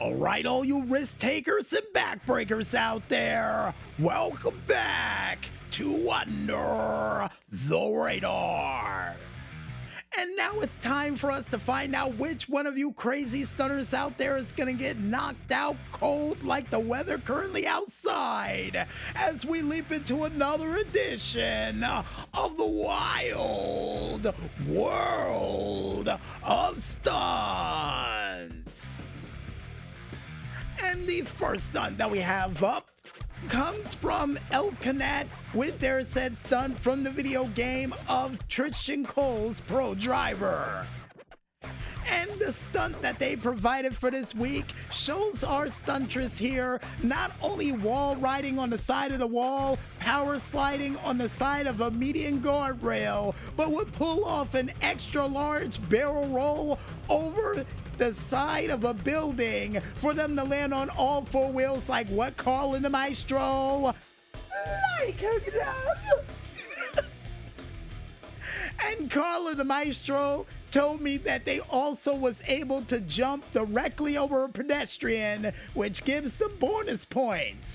All right, all you risk takers and backbreakers out there, welcome back to Under the Radar. And now it's time for us to find out which one of you crazy stunners out there is going to get knocked out cold like the weather currently outside as we leap into another edition of the wild world of stuns. And the first stun that we have up comes from Elkanat with their said stunt from the video game of Tristan Cole's Pro Driver. And the stunt that they provided for this week shows our stuntress here not only wall riding on the side of the wall, power sliding on the side of a median guardrail, but would pull off an extra large barrel roll over the side of a building for them to land on all four wheels like what Carl and the Maestro like them. And Carl and the Maestro told me that they also was able to jump directly over a pedestrian, which gives them bonus points.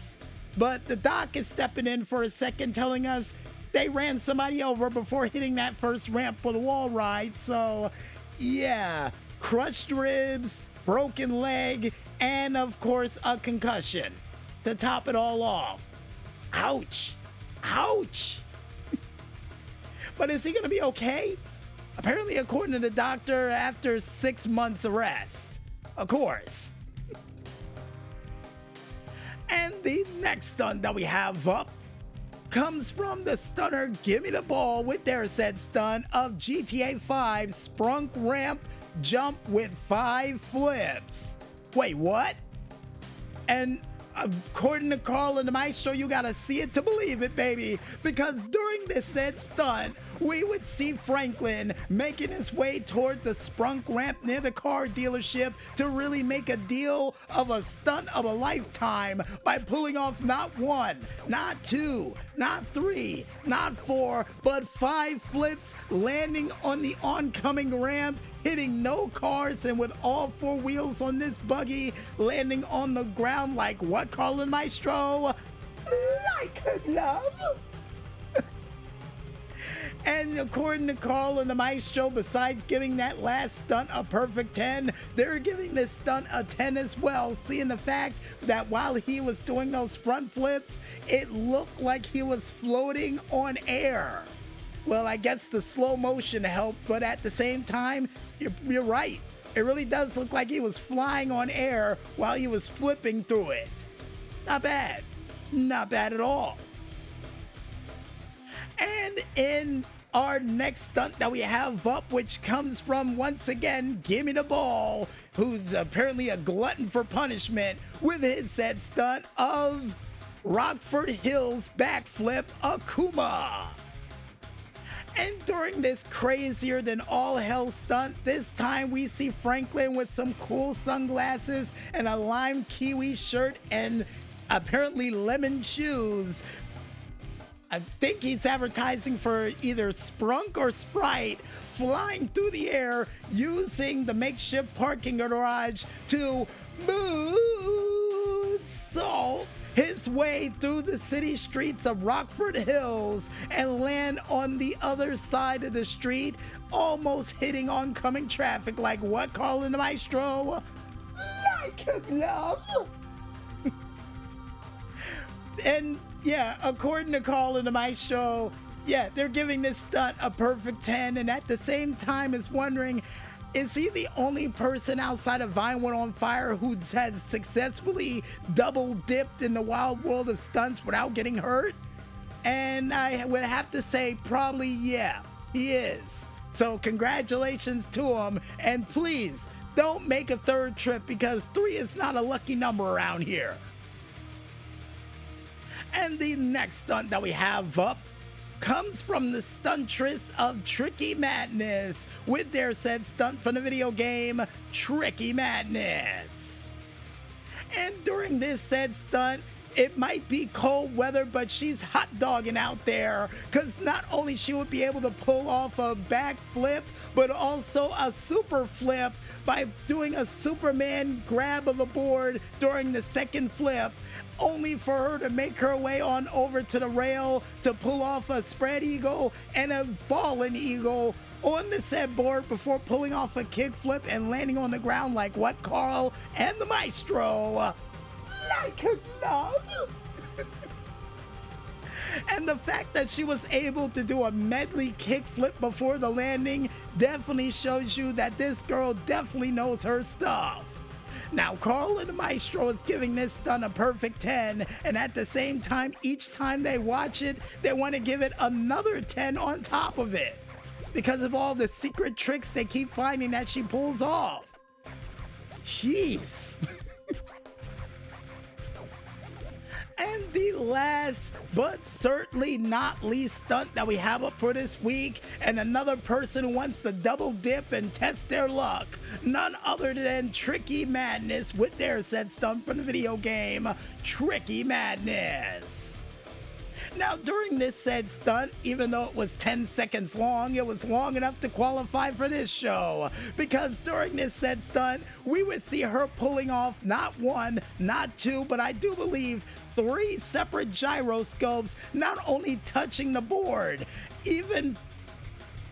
But the doc is stepping in for a second telling us they ran somebody over before hitting that first ramp for the wall ride, so yeah. Crushed ribs, broken leg, and of course a concussion to top it all off. Ouch. Ouch. But is he going to be okay? Apparently, according to the doctor, after 6 months of rest. Of course. And the next stunt that we have up comes from the stunner Gimme the Ball with their said stunt of GTA 5 Sprunk Ramp Jump with 5 flips. Wait, what? And according to Carl and the Maestro, you gotta see it to believe it, baby, because during this said stunt, we would see Franklin making his way toward the Sprunk ramp near the car dealership to really make a deal of a stunt of a lifetime by pulling off not 1, not 2, not 3, not 4, but 5 flips, landing on the oncoming ramp, hitting no cars, and with all four wheels on this buggy, landing on the ground like what Colin Maestro like love. And according to Carl and the Maestro, besides giving that last stunt a perfect 10, they're giving this stunt a 10 as well, seeing the fact that while he was doing those front flips, it looked like he was floating on air. Well, I guess the slow motion helped, but at the same time, you're right. It really does look like he was flying on air while he was flipping through it. Not bad. Not bad at all. And in our next stunt that we have up, which comes from, once again, Gimme the Ball, who's apparently a glutton for punishment, with his said stunt of Rockford Hill's backflip Akuma. And during this crazier than all hell stunt, this time we see Franklin with some cool sunglasses and a lime kiwi shirt and apparently lemon shoes. I think he's advertising for either Sprunk or Sprite, flying through the air using the makeshift parking garage to moonsault his way through the city streets of Rockford Hills and land on the other side of the street, almost hitting oncoming traffic like what Colin the Maestro like him love. And yeah, according to Colin the Maestro, yeah, they're giving this stunt a perfect 10, and at the same time is wondering, is he the only person outside of Vinewood on Fire who has successfully double-dipped in the wild world of stunts without getting hurt? And I would have to say probably, yeah, he is. So congratulations to him, and please, don't make a third trip because 3 is not a lucky number around here. And the next stunt that we have up comes from the stuntress of Tricky Madness with their said stunt from the video game Tricky Madness. And during this said stunt, It might be cold weather, but she's hot dogging out there, because not only she would be able to pull off a backflip, but also a super flip by doing a Superman grab of the board during the second flip, only for her to make her way on over to the rail to pull off a spread eagle and a fallen eagle on the set board before pulling off a kickflip and landing on the ground like what Carl and the Maestro like a glove. And the fact that she was able to do a medley kickflip before the landing definitely shows you that this girl definitely knows her stuff. Now, Carl and the Maestro is giving this stunt a perfect 10, and at the same time, each time they watch it, they want to give it another 10 on top of it, because of all the secret tricks they keep finding that she pulls off. Jeez. And the last, but certainly not least, stunt that we have up for this week, and another person who wants to double dip and test their luck, none other than Tricky Madness with their said stunt from the video game, Tricky Madness. Now, during this said stunt, even though it was 10 seconds long, it was long enough to qualify for this show, because during this said stunt, we would see her pulling off not one, not two, but I do believe 3 separate gyroscopes, not only touching the board, even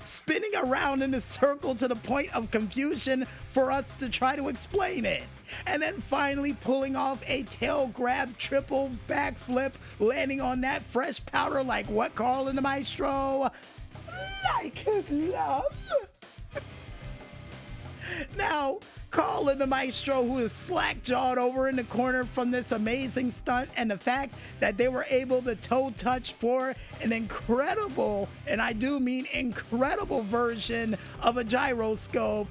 spinning around in a circle to the point of confusion for us to try to explain it. And then finally pulling off a tail grab triple backflip, landing on that fresh powder like what Carl and the Maestro like his love. Now, Carl and the Maestro, who is slack-jawed over in the corner from this amazing stunt, and the fact that they were able to toe-touch for an incredible, and I do mean incredible, version of a gyroscope,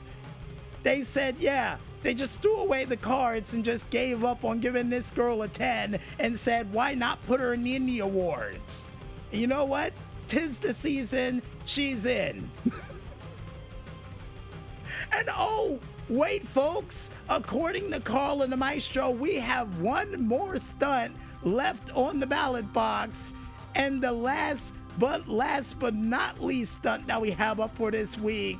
they said, yeah, they just threw away the cards and just gave up on giving this girl a 10 and said, why not put her in the Indie Awards? And you know what? 'Tis the season, she's in. And oh, wait, folks, according to Carl and the Maestro, we have one more stunt left on the ballot box. And the last but not least stunt that we have up for this week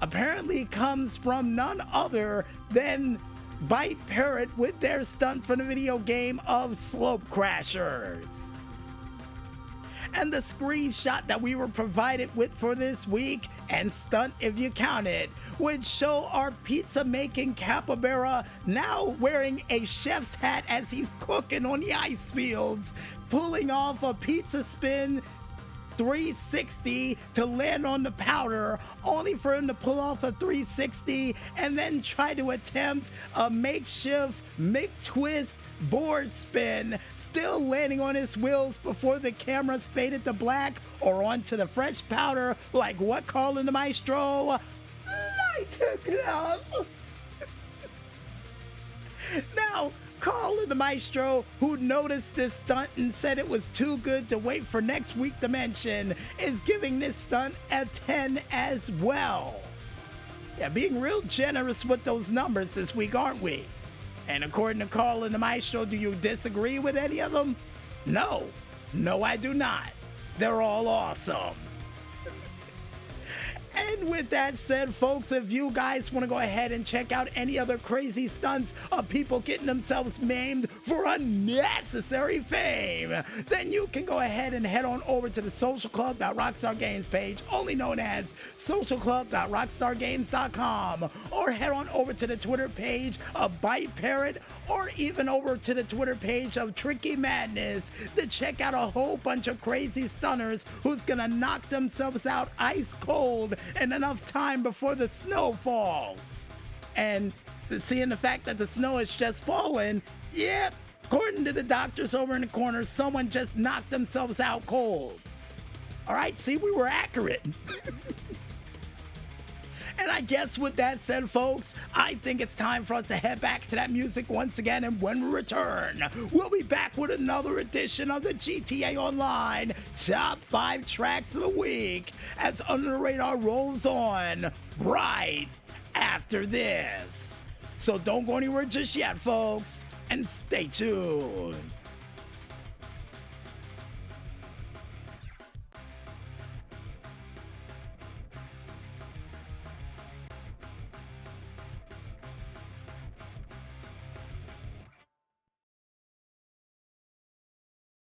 apparently comes from none other than Bite Parrot with their stunt from the video game of Slope Crashers. And the screenshot that we were provided with for this week, and stunt if you count it, would show our pizza-making capybara now wearing a chef's hat as he's cooking on the ice fields, pulling off a pizza spin 360 to land on the powder, only for him to pull off a 360 and then try to attempt a makeshift McTwist board spin, still landing on his wheels before the cameras faded to black or onto the fresh powder like what Carl and the Maestro like a glove. Now, Carl and the Maestro, who noticed this stunt and said it was too good to wait for next week to mention, is giving this stunt a 10 as well. Yeah, being real generous with those numbers this week, aren't we? And according to Carl and the Maestro, do you disagree with any of them? No. No, I do not. They're all awesome. And with that said, folks, if you guys want to go ahead and check out any other crazy stunts of people getting themselves maimed for unnecessary fame, then you can go ahead and head on over to the socialclub.rockstargames page, only known as socialclub.rockstargames.com, or head on over to the Twitter page of Bite Parrot, or even over to the Twitter page of Tricky Madness to check out a whole bunch of crazy stunners who's going to knock themselves out ice cold and enough time before the snow falls. And seeing the fact that the snow has just fallen, yep, according to the doctors over in the corner, someone just knocked themselves out cold. All right, see, we were accurate. And I guess with that said, folks, I think it's time for us to head back to that music once again. And when we return, we'll be back with another edition of the GTA Online Top 5 Tracks of the Week as Under the Radar rolls on right after this. So don't go anywhere just yet, folks, and stay tuned.